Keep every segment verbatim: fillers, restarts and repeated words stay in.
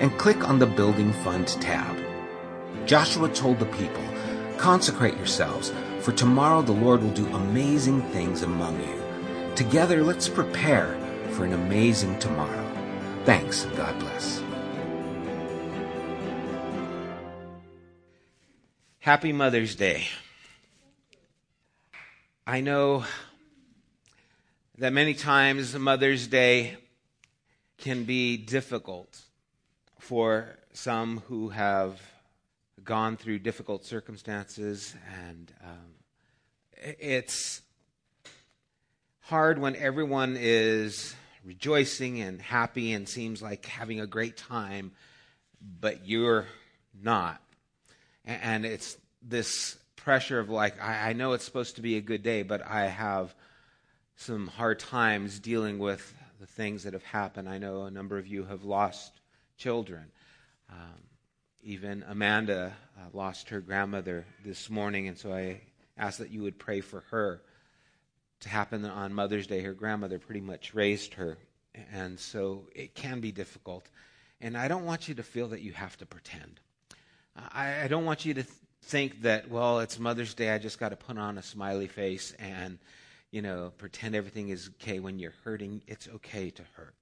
And click on the Building Fund tab. Joshua told the people, "Consecrate yourselves, for tomorrow the Lord will do amazing things among you. Together, let's prepare for an amazing tomorrow." Thanks, and God bless. Happy Mother's Day. I know that many times Mother's Day can be difficult for some who have gone through difficult circumstances, and um, it's hard when everyone is rejoicing and happy and seems like having a great time, but you're not. And it's this pressure of like, I, I know it's supposed to be a good day, but I have some hard times dealing with the things that have happened. I know a number of you have lost children. Um, even Amanda uh, lost her grandmother this morning, and so I asked that you would pray for her to happen on Mother's Day. Her grandmother pretty much raised her, and so it can be difficult. And I don't want you to feel that you have to pretend. I, I don't want you to th- think that, well, it's Mother's Day, I just got to put on a smiley face and, you know, pretend everything is okay. When you're hurting, it's okay to hurt.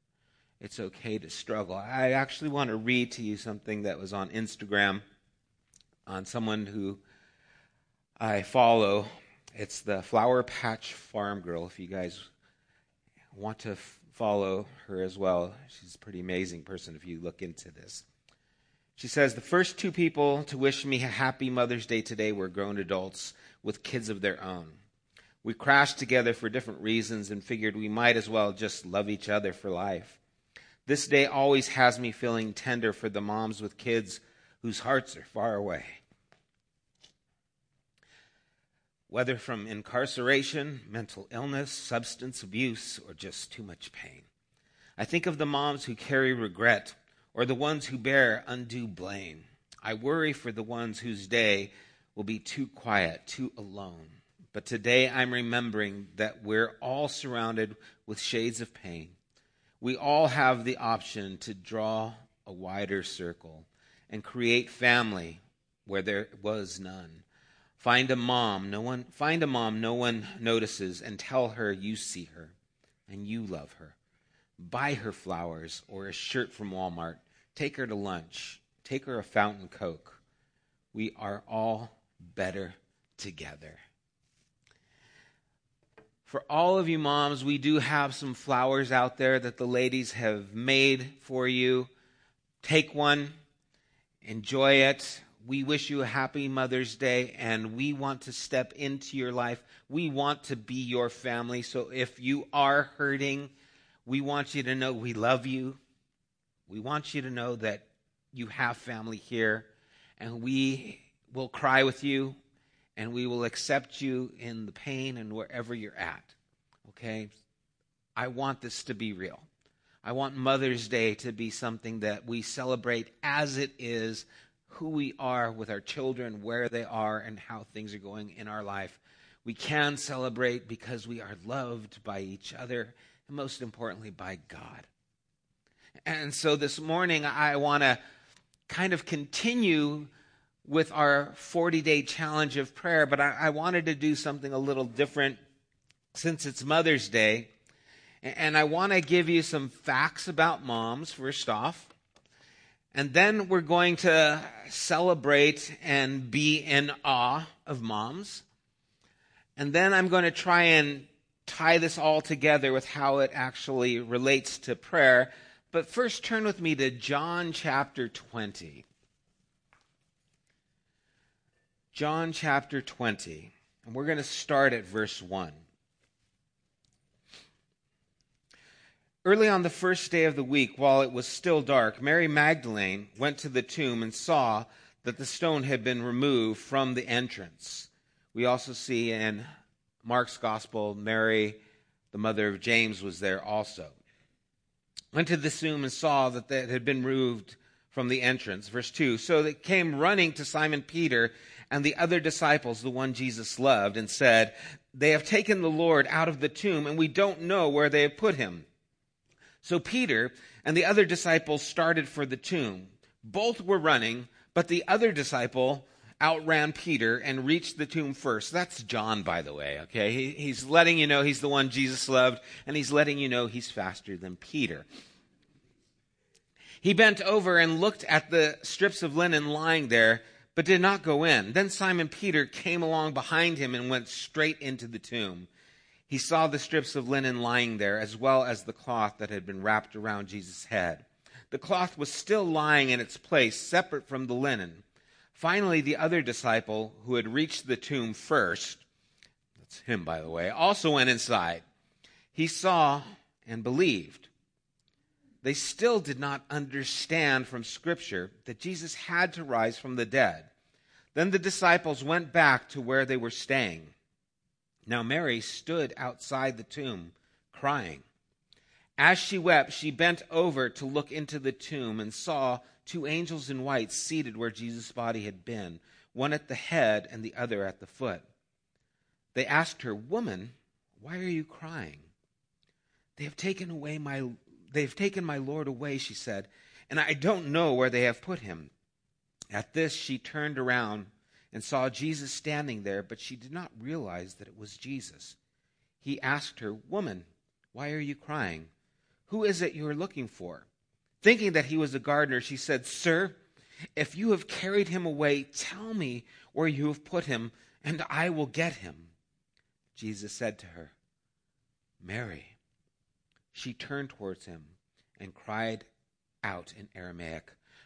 It's okay to struggle. I actually want to read to you something that was on Instagram on someone who I follow. It's the Flower Patch Farm Girl, if you guys want to f- follow her as well. She's a pretty amazing person if you look into this. She says, "The first two people to wish me a happy Mother's Day today were grown adults with kids of their own. We crashed together for different reasons and figured we might as well just love each other for life. This day always has me feeling tender for the moms with kids whose hearts are far away. Whether from incarceration, mental illness, substance abuse, or just too much pain. I think of the moms who carry regret or the ones who bear undue blame. I worry for the ones whose day will be too quiet, too alone. But today I'm remembering that we're all surrounded with shades of pain. We all have the option to draw a wider circle and create family where there was none. Find a mom, no one find a mom no one notices and tell her you see her and you love her. Buy her flowers or a shirt from Walmart. Take her to lunch. Take her a fountain Coke. We are all better together." For all of you moms, we do have some flowers out there that the ladies have made for you. Take one, enjoy it. We wish you a happy Mother's Day, and we want to step into your life. We want to be your family. So if you are hurting, we want you to know we love you. We want you to know that you have family here, and we will cry with you. And we will accept you in the pain and wherever you're at, okay? I want this to be real. I want Mother's Day to be something that we celebrate as it is, who we are with our children, where they are, and how things are going in our life. We can celebrate because we are loved by each other, and most importantly, by God. And so this morning, I want to kind of continue with our forty-day challenge of prayer, but I, I wanted to do something a little different since it's Mother's Day. And I want to give you some facts about moms, first off. And then we're going to celebrate and be in awe of moms. And then I'm going to try and tie this all together with how it actually relates to prayer. But first, turn with me to John chapter twenty. John chapter twenty. And we're going to start at verse one. Early on the first day of the week, while it was still dark, Mary Magdalene went to the tomb and saw that the stone had been removed from the entrance. We also see in Mark's gospel, Mary, the mother of James, was there also. Went to the tomb and saw that it had been removed from the entrance. Verse two, so they came running to Simon Peter and the other disciples, the one Jesus loved, and said, "They have taken the Lord out of the tomb, and we don't know where they have put him." So Peter and the other disciples started for the tomb. Both were running, but the other disciple outran Peter and reached the tomb first. That's John, by the way, okay? He, he's letting you know he's the one Jesus loved, and he's letting you know he's faster than Peter. He bent over and looked at the strips of linen lying there, but did not go in. Then Simon Peter came along behind him and went straight into the tomb. He saw the strips of linen lying there, as well as the cloth that had been wrapped around Jesus' head. The cloth was still lying in its place, separate from the linen. Finally, the other disciple, who had reached the tomb first, that's him, by the way, also went inside. He saw and believed. They still did not understand from Scripture that Jesus had to rise from the dead. Then the disciples went back to where they were staying. Now Mary stood outside the tomb, crying. As she wept, she bent over to look into the tomb and saw two angels in white seated where Jesus' body had been, one at the head and the other at the foot. They asked her, "Woman, why are you crying?" They have taken away my, they have taken my Lord away, she said, "and I don't know where they have put him." At this, she turned around and saw Jesus standing there, but she did not realize that it was Jesus. He asked her, "Woman, why are you crying? Who is it you are looking for?" Thinking that he was a gardener, she said, "Sir, if you have carried him away, tell me where you have put him, and I will get him." Jesus said to her, "Mary." She turned towards him and cried out in Aramaic,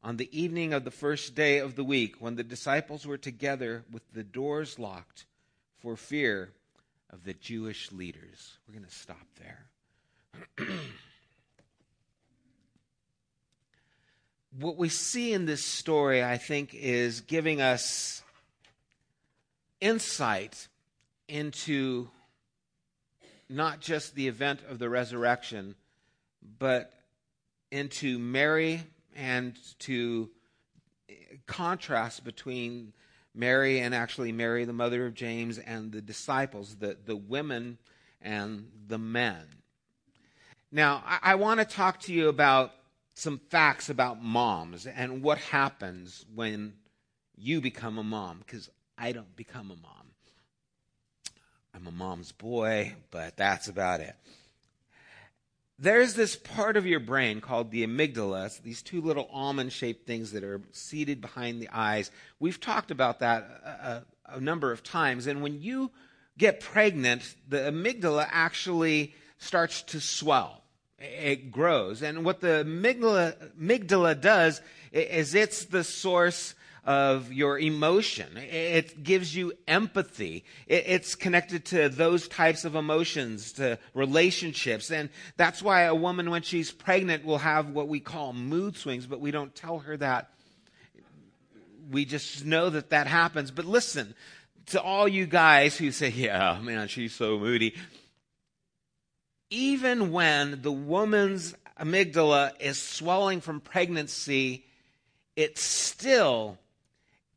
On the evening of the first day of the week, when the disciples were together with the doors locked, for fear of the Jewish leaders. We're going to stop there. What we see in this story, I think, is giving us insight into not just the event of the resurrection, but into Mary and to contrast between Mary and actually Mary, the mother of James, and the disciples, the, the women and the men. Now, I, I want to talk to you about some facts about moms and what happens when you become a mom, because I don't become a mom. I'm a mom's boy, but that's about it. There's this part of your brain called the amygdala. It's these two little almond-shaped things that are seated behind the eyes. We've talked about that a, a, a number of times. And when you get pregnant, the amygdala actually starts to swell. It grows. And what the amygdala, amygdala does is it's the source of your emotion. It gives you empathy. It's connected to those types of emotions, to relationships. And that's why a woman, when she's pregnant, will have what we call mood swings, but we don't tell her that we just know that that happens. But listen, to all you guys who say, yeah, man, she's so moody. Even when the woman's amygdala is swelling from pregnancy, it still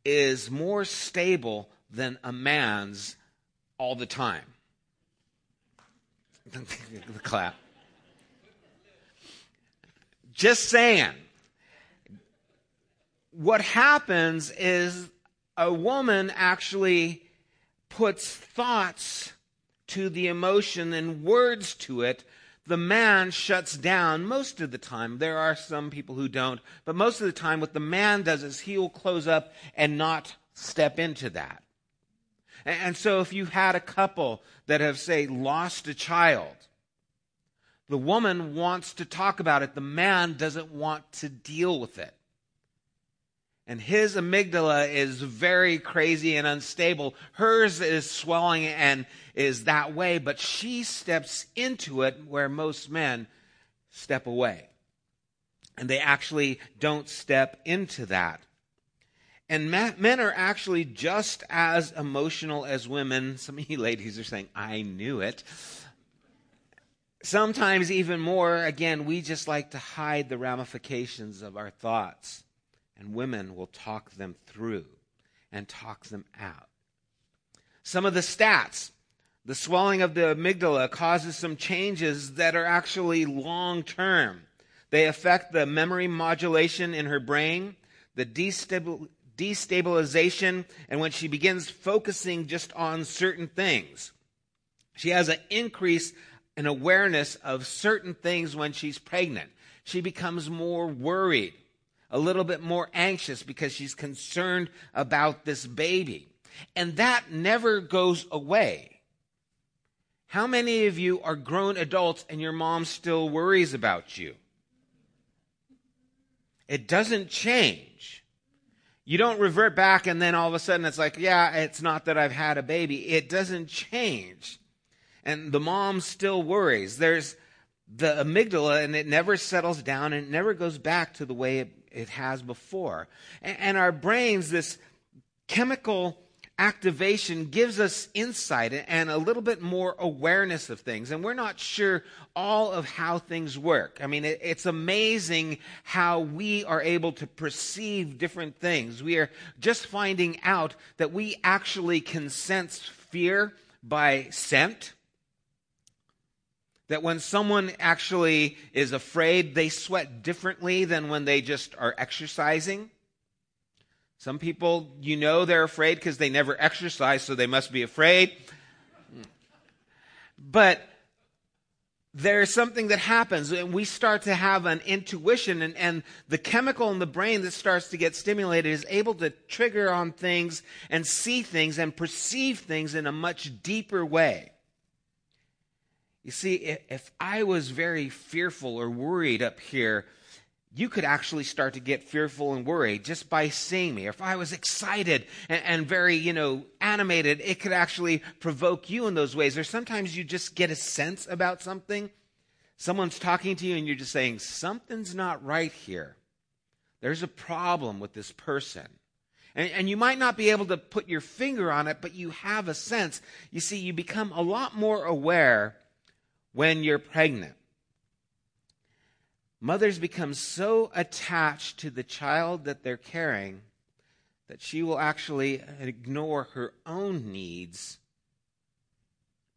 is more stable than a man's all the time. The clap. Just saying. What happens is a woman actually puts thoughts to the emotion and words to it. The man shuts down most of the time. There are some people who don't, but most of the time what the man does is he'll close up and not step into that. And so if you've had a couple that have, say, lost a child, the woman wants to talk about it. The man doesn't want to deal with it. And his amygdala is very crazy and unstable. Hers is swelling and is that way, but she steps into it where most men step away. And they actually don't step into that. And men are actually just as emotional as women. Some of you ladies are saying, I knew it. Sometimes even more. Again, we just like to hide the ramifications of our thoughts. And women will talk them through and talk them out. Some of the stats. The swelling of the amygdala causes some changes that are actually long-term. They affect the memory modulation in her brain, the destabil- destabilization, and when she begins focusing just on certain things. She has an increase in awareness of certain things when she's pregnant. She becomes more worried, a little bit more anxious because she's concerned about this baby. And that never goes away. How many of you are grown adults and your mom still worries about you? It doesn't change. You don't revert back and then all of a sudden it's like, yeah, it's not that I've had a baby. It doesn't change. And the mom still worries. There's the amygdala and it never settles down and it never goes back to the way it It has before. And our brains, this chemical activation gives us insight and a little bit more awareness of things. And we're not sure all of how things work. I mean, it's amazing how we are able to perceive different things. We are just finding out that we actually can sense fear by scent. That when someone actually is afraid, they sweat differently than when they just are exercising. Some people, you know they're afraid because they never exercise, so they must be afraid. But there's something that happens, and we start to have an intuition, and, and the chemical in the brain that starts to get stimulated is able to trigger on things and see things and perceive things in a much deeper way. You see, if I was very fearful or worried up here, you could actually start to get fearful and worried just by seeing me. Or if I was excited and, and very, you know, animated, it could actually provoke you in those ways. Or sometimes you just get a sense about something. Someone's talking to you and you're just saying, something's not right here. There's a problem with this person. And, and you might not be able to put your finger on it, but you have a sense. You see, you become a lot more aware when you're pregnant. Mothers become so attached to the child that they're carrying that she will actually ignore her own needs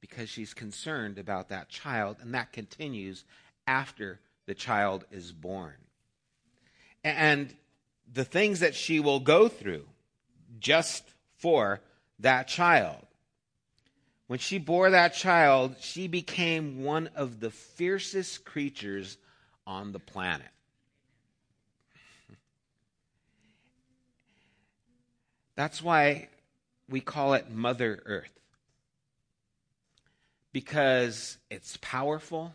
because she's concerned about that child, and that continues after the child is born. And the things that she will go through just for that child. When she bore that child, she became one of the fiercest creatures on the planet. That's why we call it Mother Earth. Because it's powerful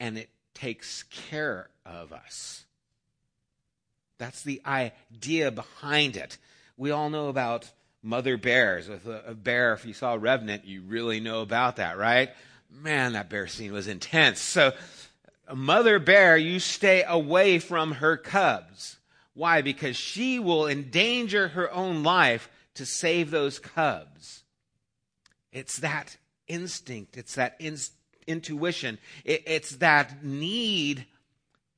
and it takes care of us. That's the idea behind it. We all know about mother bears. With a bear, if you saw Revenant, you really know about that, right? Man, that bear scene was intense. So a mother bear, you stay away from her cubs. Why? Because she will endanger her own life to save those cubs. It's that instinct. It's that in- intuition. It, it's that need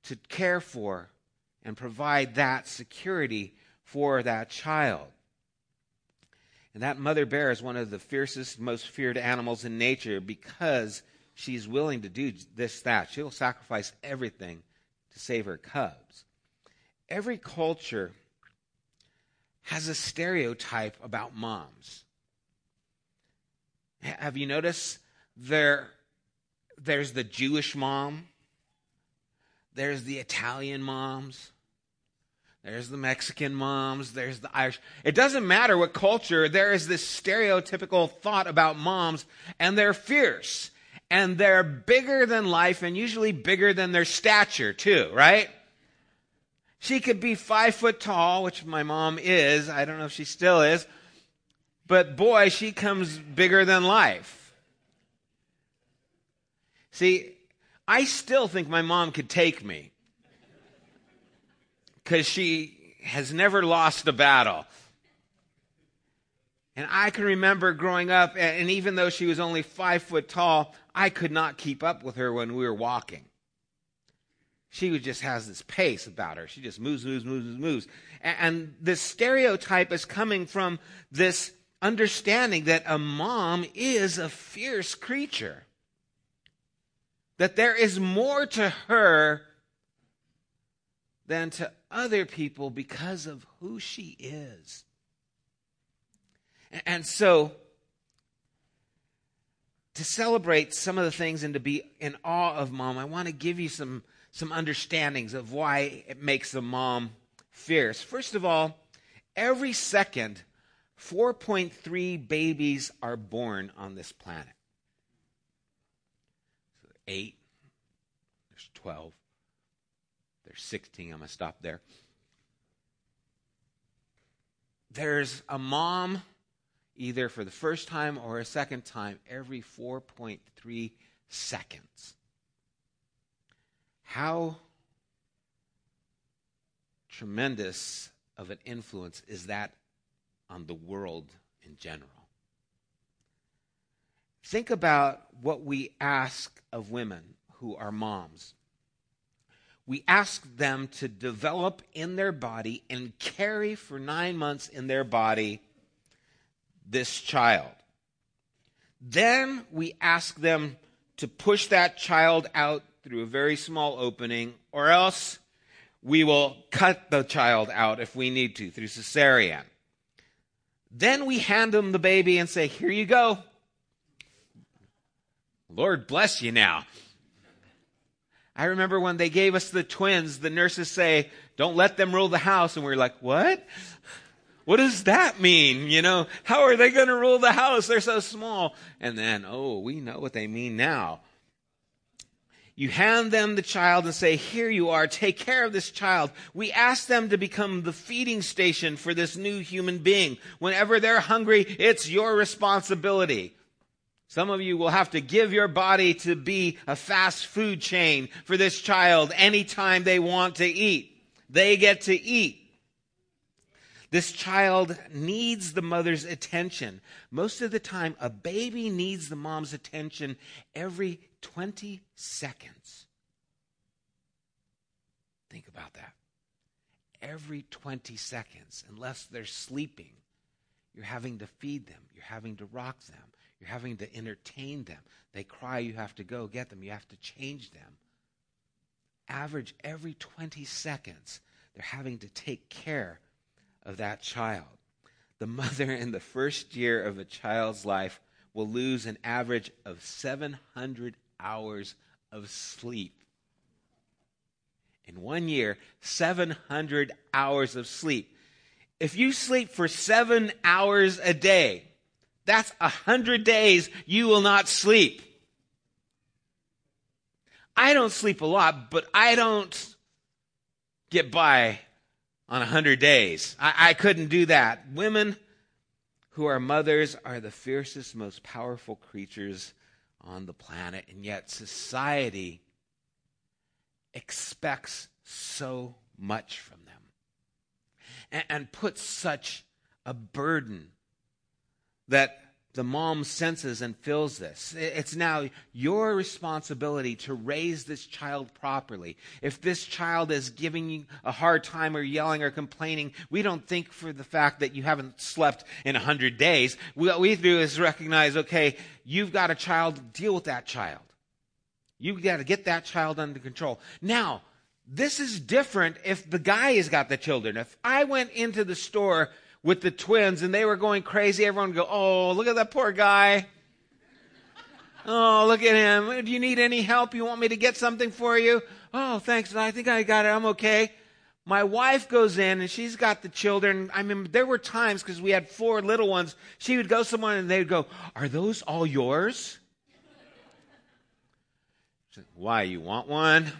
to care for and provide that security for that child. And that mother bear is one of the fiercest, most feared animals in nature because she's willing to do this, that. She'll sacrifice everything to save her cubs. Every culture has a stereotype about moms. Have you noticed there? There's the Jewish mom. There's the Italian moms. There's the Mexican moms. There's the Irish. It doesn't matter what culture. There is this stereotypical thought about moms, and they're fierce. And they're bigger than life, and usually bigger than their stature too, right? She could be five foot tall, which my mom is. I don't know if she still is. But boy, she comes bigger than life. See, I still think my mom could take me. Because she has never lost a battle. And I can remember growing up, and even though she was only five foot tall, I could not keep up with her when we were walking. She just has this pace about her. She just moves, moves, moves, moves. And this stereotype is coming from this understanding that a mom is a fierce creature. That there is more to her than to other people because of who she is. And so, to celebrate some of the things and to be in awe of mom, I want to give you some some understandings of why it makes a mom fierce. First of all, every second, four point three babies are born on this planet. So eight, there's twelve, there's sixteen, I'm going to stop there. There's a mom either for the first time or a second time every four point three seconds. How tremendous of an influence is that on the world in general? Think about what we ask of women who are moms. We ask them to develop in their body and carry for nine months in their body this child. Then we ask them to push that child out through a very small opening, or else we will cut the child out if we need to through cesarean. Then we hand them the baby and say, here you go. Lord bless you now. I remember when they gave us the twins, the nurses say, don't let them rule the house. And we're like, what? What does that mean? You know, how are they going to rule the house? They're so small. And then, oh, we know what they mean now. You hand them the child and say, here you are, take care of this child. We ask them to become the feeding station for this new human being. Whenever they're hungry, it's your responsibility. Some of you will have to give your body to be a fast food chain for this child anytime they want to eat. They get to eat. This child needs the mother's attention. Most of the time, a baby needs the mom's attention every twenty seconds. Think about that. Every twenty seconds, unless they're sleeping, you're having to feed them. You're having to rock them. You're having to entertain them. They cry, you have to go get them. You have to change them. Average every twenty seconds, they're having to take care of that child. The mother in the first year of a child's life will lose an average of seven hundred hours of sleep. In one year, seven hundred hours of sleep. If you sleep for seven hours a day, that's one hundred days you will not sleep. I don't sleep a lot, but I don't get by on one hundred days. I, I couldn't do that. Women who are mothers are the fiercest, most powerful creatures on the planet, and yet society expects so much from them. and, and puts such a burden that the mom senses and feels this. It's now your responsibility to raise this child properly. If this child is giving you a hard time or yelling or complaining, we don't think for the fact that you haven't slept in a hundred days. What we do is recognize, okay, you've got a child, deal with that child. You've got to get that child under control. Now, this is different if the guy has got the children. If I went into the store with the twins, and they were going crazy. Everyone would go, oh, look at that poor guy. Oh, look at him. Do you need any help? You want me to get something for you? Oh, thanks. I think I got it. I'm okay. My wife goes in, and she's got the children. I mean, there were times, because we had four little ones, she would go somewhere, and they would go, are those all yours? She'd say, why, you want one?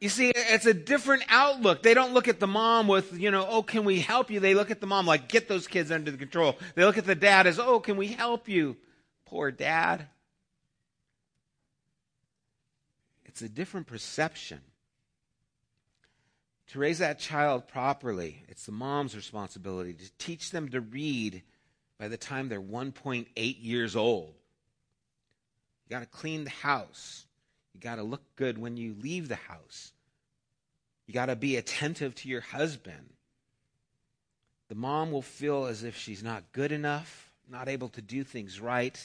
You see, it's a different outlook. They don't look at the mom with, you know, oh, can we help you? They look at the mom like, get those kids under the control. They look at the dad as, oh, can we help you? Poor dad. It's a different perception. To raise that child properly, it's the mom's responsibility to teach them to read by the time they're one point eight years old. You got to clean the house. You got to look good when you leave the house. You got to be attentive to your husband. The mom will feel as if she's not good enough, not able to do things right,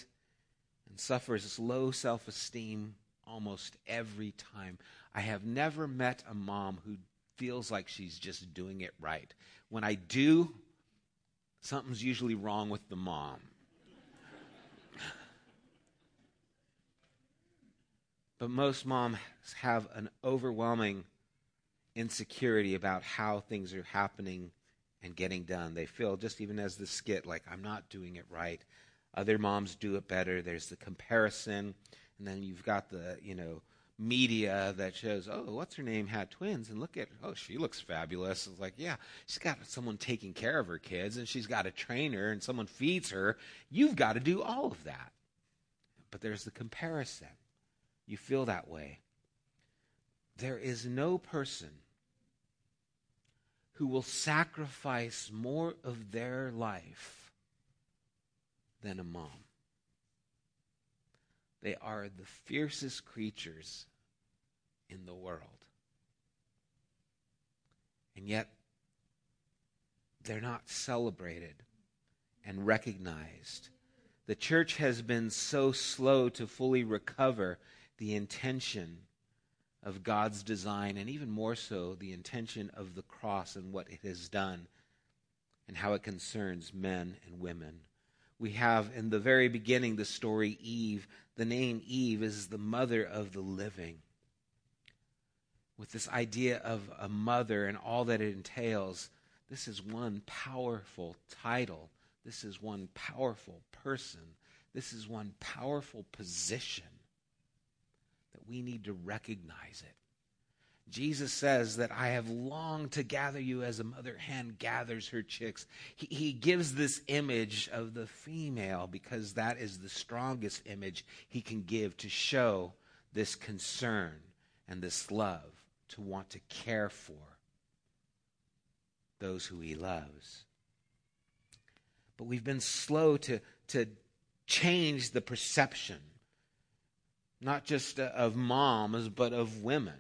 and suffers low self-esteem almost every time. I have never met a mom who feels like she's just doing it right. When I do, something's usually wrong with the mom. But most moms have an overwhelming insecurity about how things are happening and getting done. They feel, just even as the skit, like, I'm not doing it right. Other moms do it better. There's the comparison. And then you've got the, you know, media that shows, oh, what's her name had twins. And look at her. Oh, she looks fabulous. It's like, yeah, she's got someone taking care of her kids. And she's got a trainer and someone feeds her. You've got to do all of that. But there's the comparison. You feel that way. There is no person who will sacrifice more of their life than a mom. They are the fiercest creatures in the world. And yet, they're not celebrated and recognized. The church has been so slow to fully recover the intention of God's design, and even more so, the intention of the cross and what it has done and how it concerns men and women. We have in the very beginning the story Eve. The name Eve is the mother of the living. With this idea of a mother and all that it entails, this is one powerful title. This is one powerful person. This is one powerful position. That we need to recognize it. Jesus says that I have longed to gather you as a mother hen gathers her chicks. He, he gives this image of the female because that is the strongest image he can give to show this concern and this love to want to care for those who he loves. But we've been slow to, to change the perception. Not just of moms, but of women.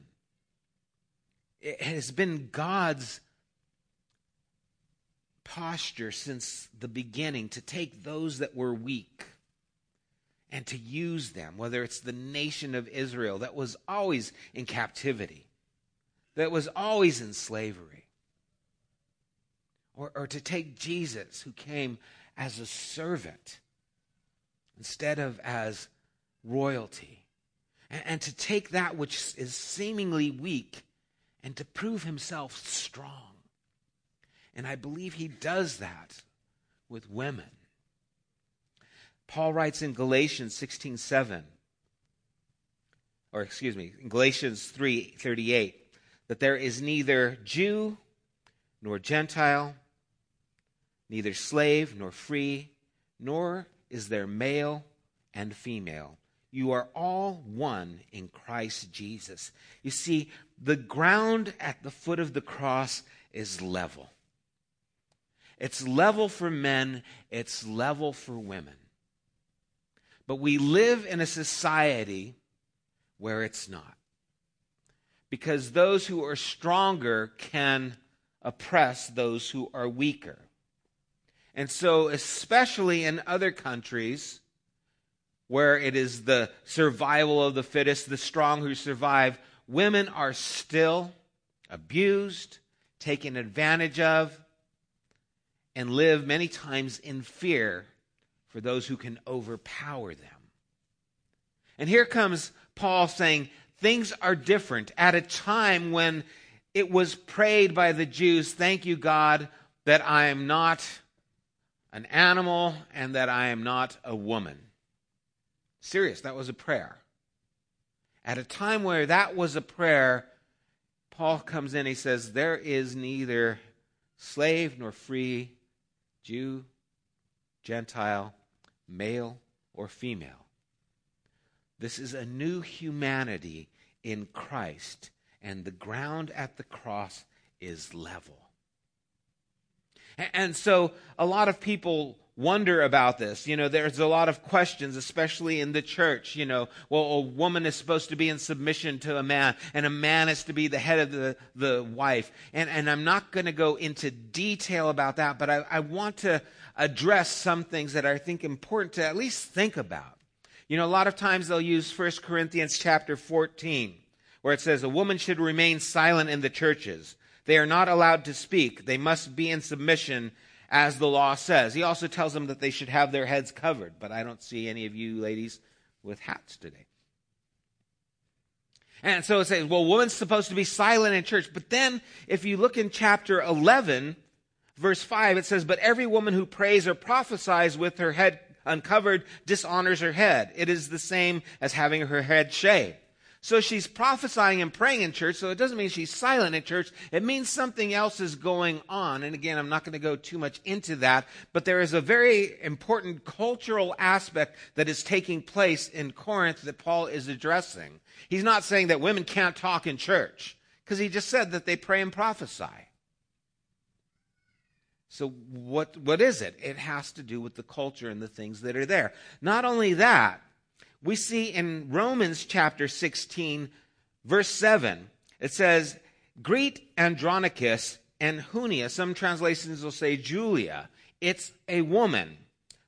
It has been God's posture since the beginning to take those that were weak and to use them, whether it's the nation of Israel that was always in captivity, that was always in slavery, or, or to take Jesus who came as a servant instead of as royalty. And to take that which is seemingly weak and to prove himself strong. And I believe he does that with women. Paul writes in Galatians sixteen seven, or excuse me, in Galatians three thirty-eight, that there is neither Jew nor Gentile, neither slave nor free, nor is there male and female. You are all one in Christ Jesus. You see, The ground at the foot of the cross is level. It's level for men. It's level for women. But we live in a society where it's not. Because those who are stronger can oppress those who are weaker. And so, especially in other countries where it is the survival of the fittest, the strong who survive, women are still abused, taken advantage of, and live many times in fear for those who can overpower them. And here comes Paul saying, things are different at a time when it was prayed by the Jews, thank you, God, that I am not an animal and that I am not a woman. Serious, that was a prayer. At a time where that was a prayer, Paul comes in, he says, there is neither slave nor free, Jew, Gentile, male or female. This is a new humanity in Christ, and the ground at the cross is level. And so a lot of people wonder about this. You know, there's a lot of questions, especially in the church. You know, well, a woman is supposed to be in submission to a man, and a man is to be the head of the, the wife. And, and I'm not going to go into detail about that, but I, I want to address some things that I think important to at least think about. You know, a lot of times they'll use First Corinthians chapter fourteen, where it says, a woman should remain silent in the churches. They are not allowed to speak. They must be in submission, as the law says. He also tells them that they should have their heads covered, but I don't see any of you ladies with hats today. And so it says, well, woman's supposed to be silent in church. But then if you look in chapter eleven, verse five, it says, but every woman who prays or prophesies with her head uncovered dishonors her head. It is the same as having her head shaved. So she's prophesying and praying in church, so it doesn't mean she's silent in church. It means something else is going on. And again, I'm not going to go too much into that, but there is a very important cultural aspect that is taking place in Corinth that Paul is addressing. He's not saying that women can't talk in church, because he just said that they pray and prophesy. So what what is it? It has to do with the culture and the things that are there. Not only that, we see in Romans chapter sixteen, verse seven, it says, greet Andronicus and Hunia. Some translations will say Julia. It's a woman,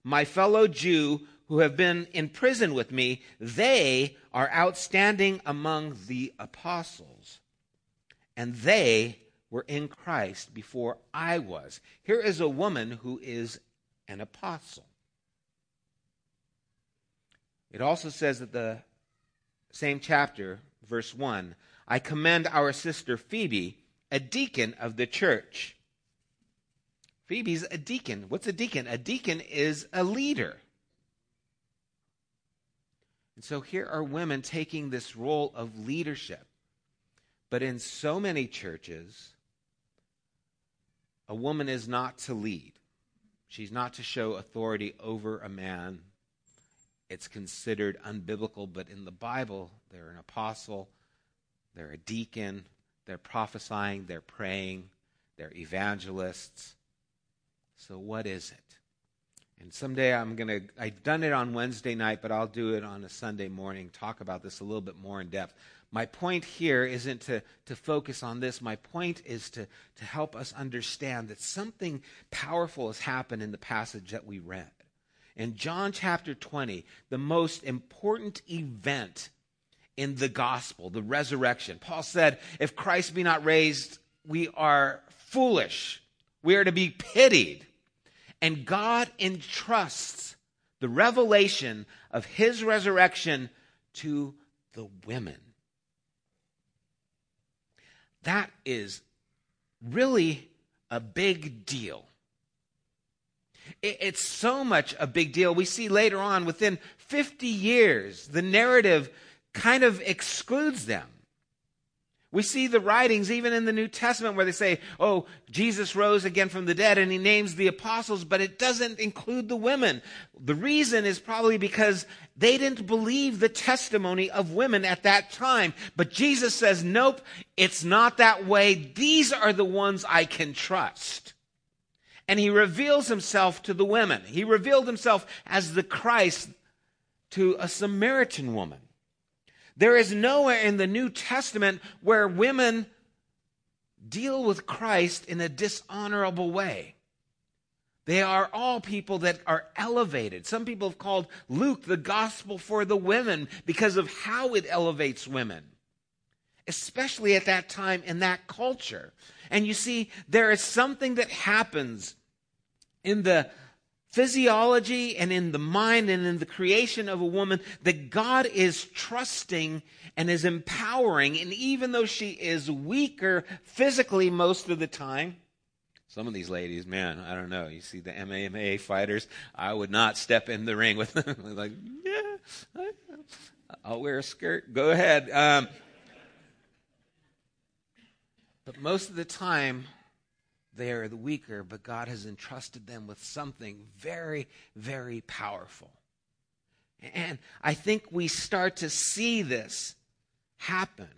my fellow Jew, who have been in prison with me. They are outstanding among the apostles, and they were in Christ before I was. Here is a woman who is an apostle. It also says at the same chapter, verse one, I commend our sister Phoebe, a deacon of the church. Phoebe's a deacon. What's a deacon? A deacon is a leader. And so here are women taking this role of leadership. But in so many churches, a woman is not to lead. She's not to show authority over a man. It's considered unbiblical, but in the Bible, they're an apostle, they're a deacon, they're prophesying, they're praying, they're evangelists. So what is it? And someday I'm going to, I've done it on Wednesday night, but I'll do it on a Sunday morning, talk about this a little bit more in depth. My point here isn't to, to focus on this. My point is to, to help us understand that something powerful has happened in the passage that we read. In John chapter twenty, the most important event in the gospel, the resurrection. Paul said, if Christ be not raised, we are foolish. We are to be pitied. And God entrusts the revelation of his resurrection to the women. That is really a big deal. It's so much a big deal. We see later on, within fifty years, the narrative kind of excludes them. We see the writings even in the New Testament where they say, oh, Jesus rose again from the dead, and he names the apostles, but it doesn't include the women. The reason is probably because they didn't believe the testimony of women at that time. But Jesus says, nope, it's not that way. These are the ones I can trust. And he reveals himself to the women. He revealed himself as the Christ to a Samaritan woman. There is nowhere in the New Testament where women deal with Christ in a dishonorable way. They are all people that are elevated. Some people have called Luke the gospel for the women because of how it elevates women, especially at that time in that culture. And you see, there is something that happens in the physiology and in the mind and in the creation of a woman that God is trusting and is empowering. And even though she is weaker physically most of the time, some of these ladies, man, I don't know. You see the M M A fighters, I would not step in the ring with them. Like, yeah, I'll wear a skirt. Go ahead. Um, but most of the time, they are the weaker, but God has entrusted them with something very, very powerful. And I think we start to see this happen.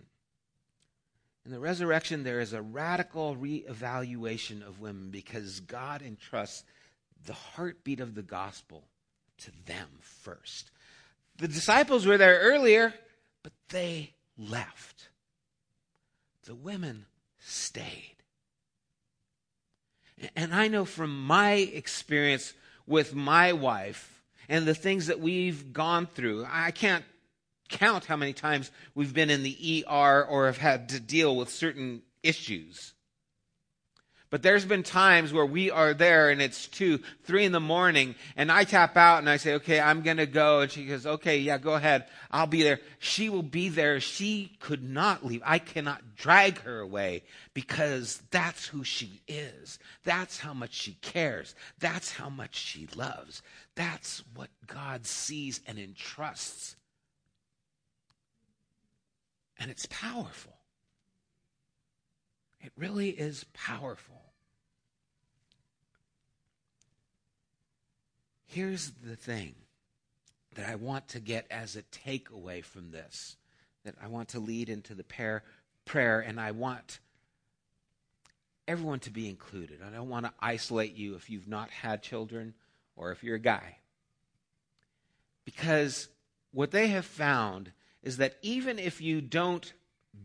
In the resurrection, there is a radical reevaluation of women because God entrusts the heartbeat of the gospel to them first. The disciples were there earlier, but they left. The women stayed. And I know from my experience with my wife and the things that we've gone through, I can't count how many times we've been in the E R or have had to deal with certain issues. But there's been times where we are there and it's two, three in the morning, and I tap out and I say, okay, I'm going to go. And she goes, okay, yeah, go ahead. I'll be there. She will be there. She could not leave. I cannot drag her away because that's who she is. That's how much she cares. That's how much she loves. That's what God sees and entrusts. And it's powerful. It really is powerful. Here's the thing that I want to get as a takeaway from this, that I want to lead into the prayer, prayer, and I want everyone to be included. I don't want to isolate you if you've not had children or if you're a guy. Because what they have found is that even if you don't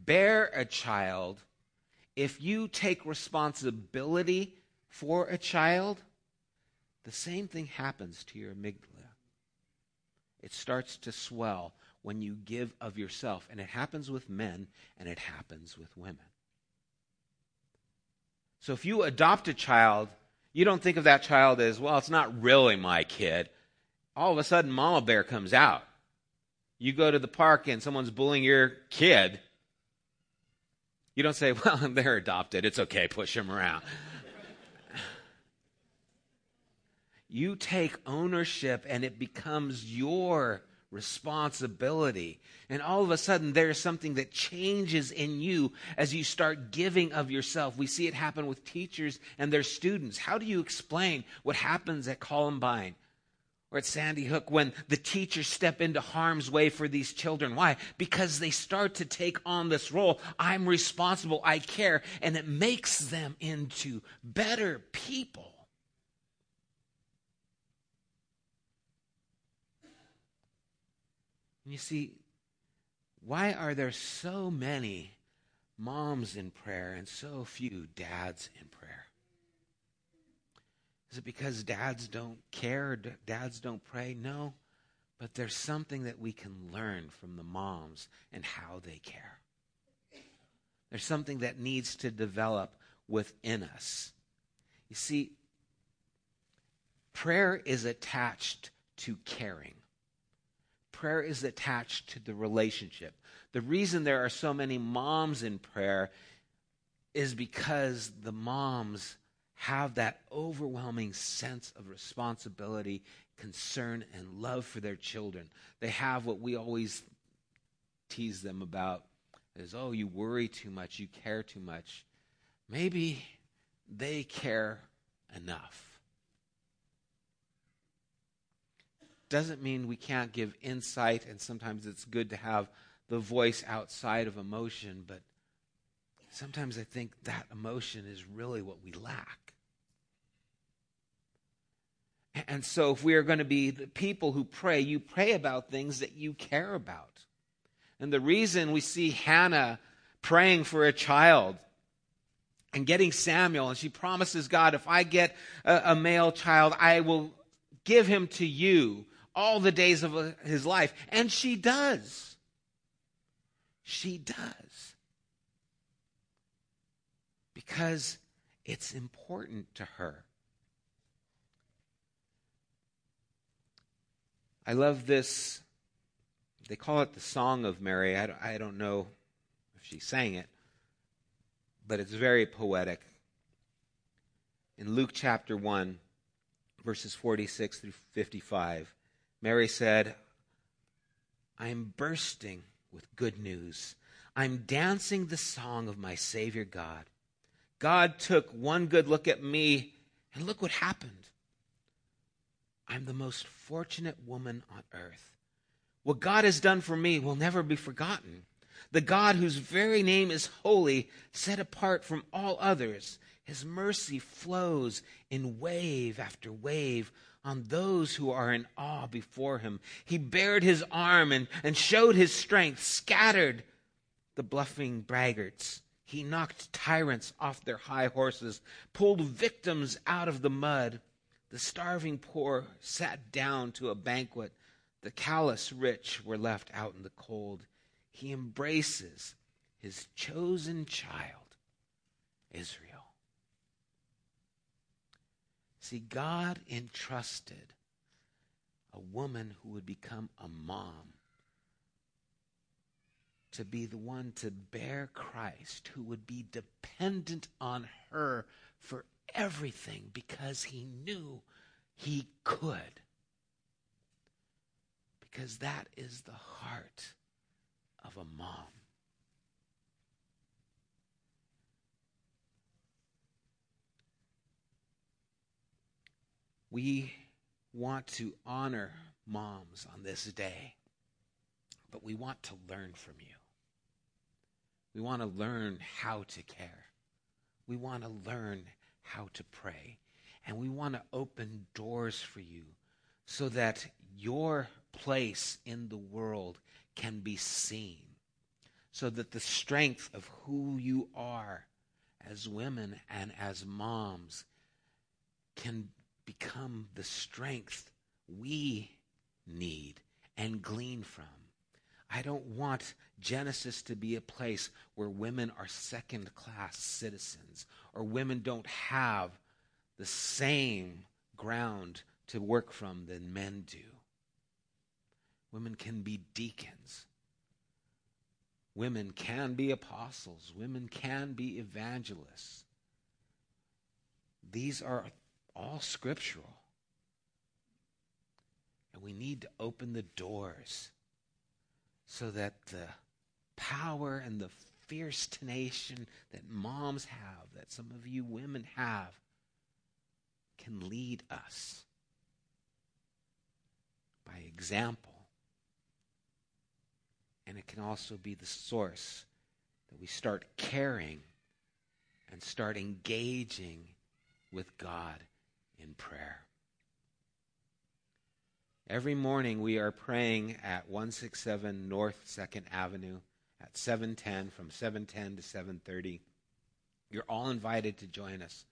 bear a child, if you take responsibility for a child, the same thing happens to your amygdala. It starts to swell when you give of yourself. And it happens with men and it happens with women. So if you adopt a child, you don't think of that child as, well, it's not really my kid. All of a sudden, mama bear comes out. You go to the park and someone's bullying your kid. You don't say, well, they're adopted. It's okay, push them around. You take ownership and it becomes your responsibility. And all of a sudden, there's something that changes in you as you start giving of yourself. We see it happen with teachers and their students. How do you explain what happens at Columbine or at Sandy Hook when the teachers step into harm's way for these children? Why? Because they start to take on this role. I'm responsible, I care, and it makes them into better people. And you see, why are there so many moms in prayer and so few dads in prayer? Is it because dads don't care, dads don't pray? No, but there's something that we can learn from the moms and how they care. There's something that needs to develop within us. You see, prayer is attached to caring. Prayer is attached to the relationship. The reason there are so many moms in prayer is because the moms have that overwhelming sense of responsibility, concern, and love for their children. They have what we always tease them about is, oh, you worry too much, you care too much. Maybe they care enough. Doesn't mean we can't give insight, and sometimes it's good to have the voice outside of emotion, but sometimes I think that emotion is really what we lack. And so if we are going to be the people who pray, you pray about things that you care about. And the reason we see Hannah praying for a child and getting Samuel, and she promises God, if I get a, a male child, I will give him to you all the days of his life. And she does. She does. Because it's important to her. I love this. They call it the Song of Mary. I don't, I don't know if she sang it, but it's very poetic. In Luke chapter one, verses forty-six through fifty-five, Mary said, I'm bursting with good news. I'm dancing the song of my Savior God. God took one good look at me, and look what happened. I'm the most fortunate woman on earth. What God has done for me will never be forgotten. The God whose very name is holy, set apart from all others, his mercy flows in wave after wave on those who are in awe before him. He bared his arm and, and showed his strength, scattered the bluffing braggarts. He knocked tyrants off their high horses, pulled victims out of the mud. The starving poor sat down to a banquet. The callous rich were left out in the cold. He embraces his chosen child, Israel. See, God entrusted a woman who would become a mom to be the one to bear Christ, who would be dependent on her for everything because he knew he could. Because that is the heart of a mom. We want to honor moms on this day, but we want to learn from you. We want to learn how to care. We want to learn how to pray. And we want to open doors for you so that your place in the world can be seen, so that the strength of who you are as women and as moms can become the strength we need and glean from. I don't want Genesis to be a place where women are second-class citizens or women don't have the same ground to work from than men do. Women can be deacons. Women can be apostles. Women can be evangelists. These are all scriptural. And we need to open the doors so that the power and the fierce tenacity that moms have, that some of you women have, can lead us by example. And it can also be the source that we start caring and start engaging with God in prayer. Every morning we are praying at one sixty-seven North second Avenue at seven ten, from seven ten to seven thirty. You're all invited to join us.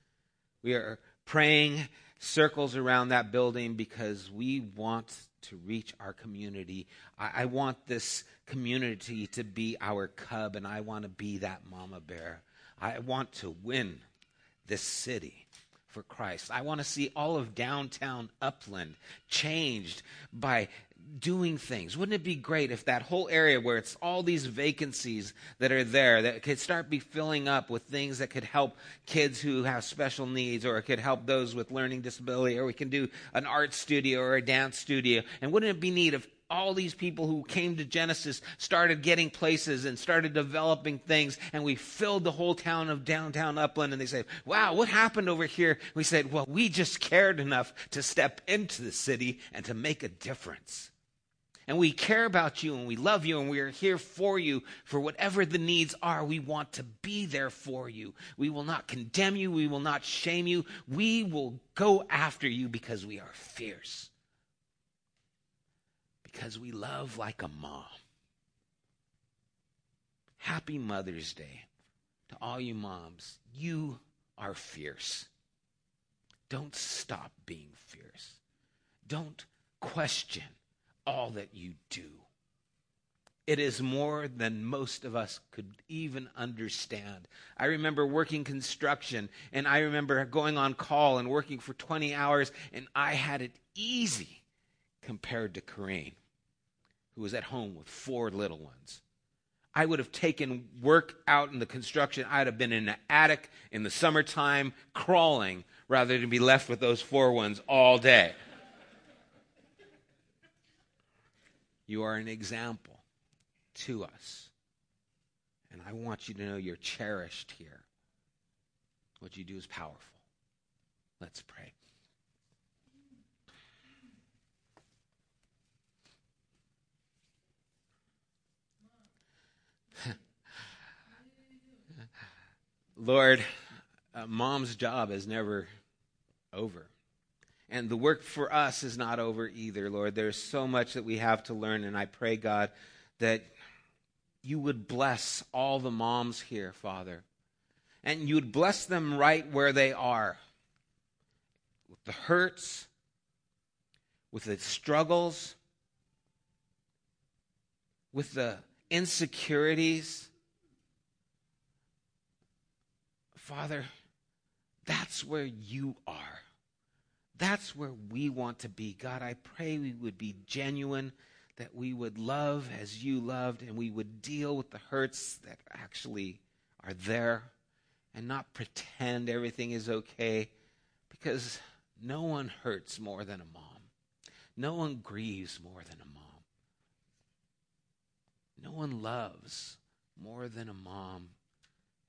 We are praying circles around that building because we want to reach our community. I, I want this community to be our cub, and I want to be that mama bear. I want to win this city for Christ. I want to see all of downtown Upland changed by doing things. Wouldn't it be great if that whole area where it's all these vacancies that are there, that could start be filling up with things that could help kids who have special needs, or it could help those with learning disability, or we can do an art studio or a dance studio. And wouldn't it be neat if all these people who came to Genesis started getting places and started developing things, and we filled the whole town of downtown Upland. And they said, wow, what happened over here? We said, well, we just cared enough to step into the city and to make a difference. And we care about you, and we love you, and we are here for you. For whatever the needs are, we want to be there for you. We will not condemn you. We will not shame you. We will go after you because we are fierce. Because we love like a mom. Happy Mother's Day to all you moms. You are fierce. Don't stop being fierce. Don't question all that you do. It is more than most of us could even understand. I remember working construction, and I remember going on call and working for twenty hours, and I had it easy compared to Corrine, who was at home with four little ones. I would have taken work out in the construction. I'd have been in an attic in the summertime crawling rather than be left with those four ones all day. You are an example to us. And I want you to know you're cherished here. What you do is powerful. Let's pray. Lord, uh, mom's job is never over. And the work for us is not over either, Lord. There's so much that we have to learn, and I pray, God, that you would bless all the moms here, Father. And you would bless them right where they are, with the hurts, with the struggles, with the insecurities. Father, that's where you are. That's where we want to be. God, I pray we would be genuine, that we would love as you loved, and we would deal with the hurts that actually are there and not pretend everything is okay, because no one hurts more than a mom. No one grieves more than a mom. No one loves more than a mom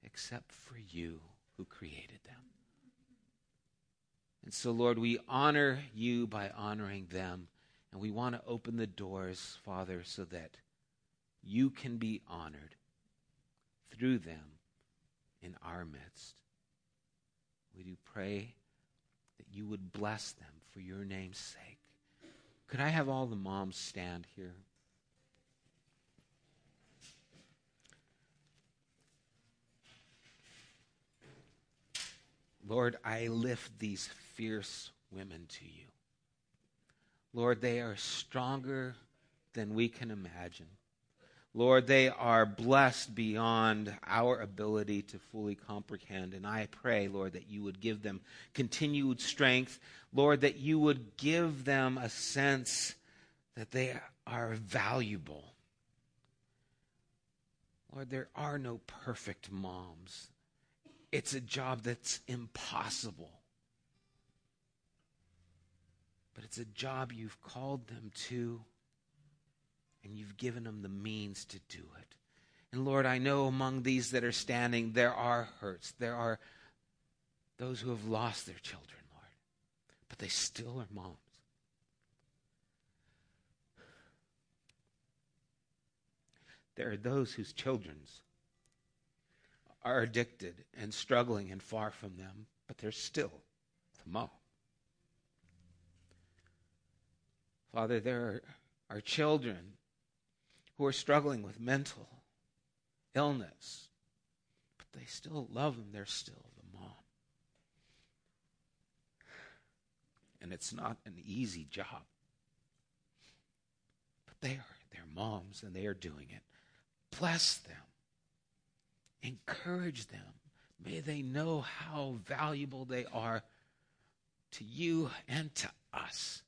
except for you who created them. And so, Lord, we honor you by honoring them. And we want to open the doors, Father, so that you can be honored through them in our midst. We do pray that you would bless them for your name's sake. Could I have all the moms stand here? Lord, I lift these fierce women to you. Lord, they are stronger than we can imagine. Lord, they are blessed beyond our ability to fully comprehend. And I pray, Lord, that you would give them continued strength. Lord, that you would give them a sense that they are valuable. Lord, there are no perfect moms. It's a job that's impossible. But it's a job you've called them to, and you've given them the means to do it. And Lord, I know among these that are standing, there are hurts. There are those who have lost their children, Lord. But they still are moms. There are those whose children's are addicted and struggling and far from them, but they're still the mom. Father, there are, are children who are struggling with mental illness, but they still love them. They're still the mom. And it's not an easy job, but they are their moms, and they are doing it. Bless them. Encourage them. May they know how valuable they are to you and to us.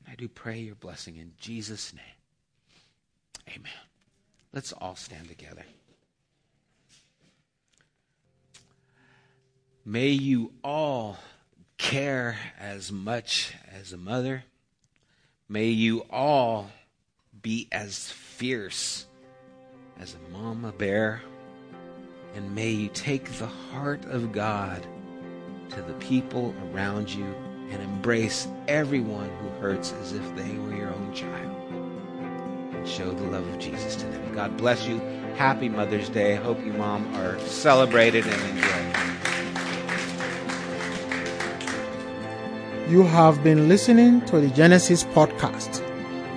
And I do pray your blessing in Jesus' name. Amen. Let's all stand together. May you all care as much as a mother. May you all be as fierce as a mama bear, and may you take the heart of God to the people around you and embrace everyone who hurts as if they were your own child. And show the love of Jesus to them. God bless you. Happy Mother's Day. I hope you, Mom, are celebrated and enjoyed. You have been listening to the Genesis Podcast.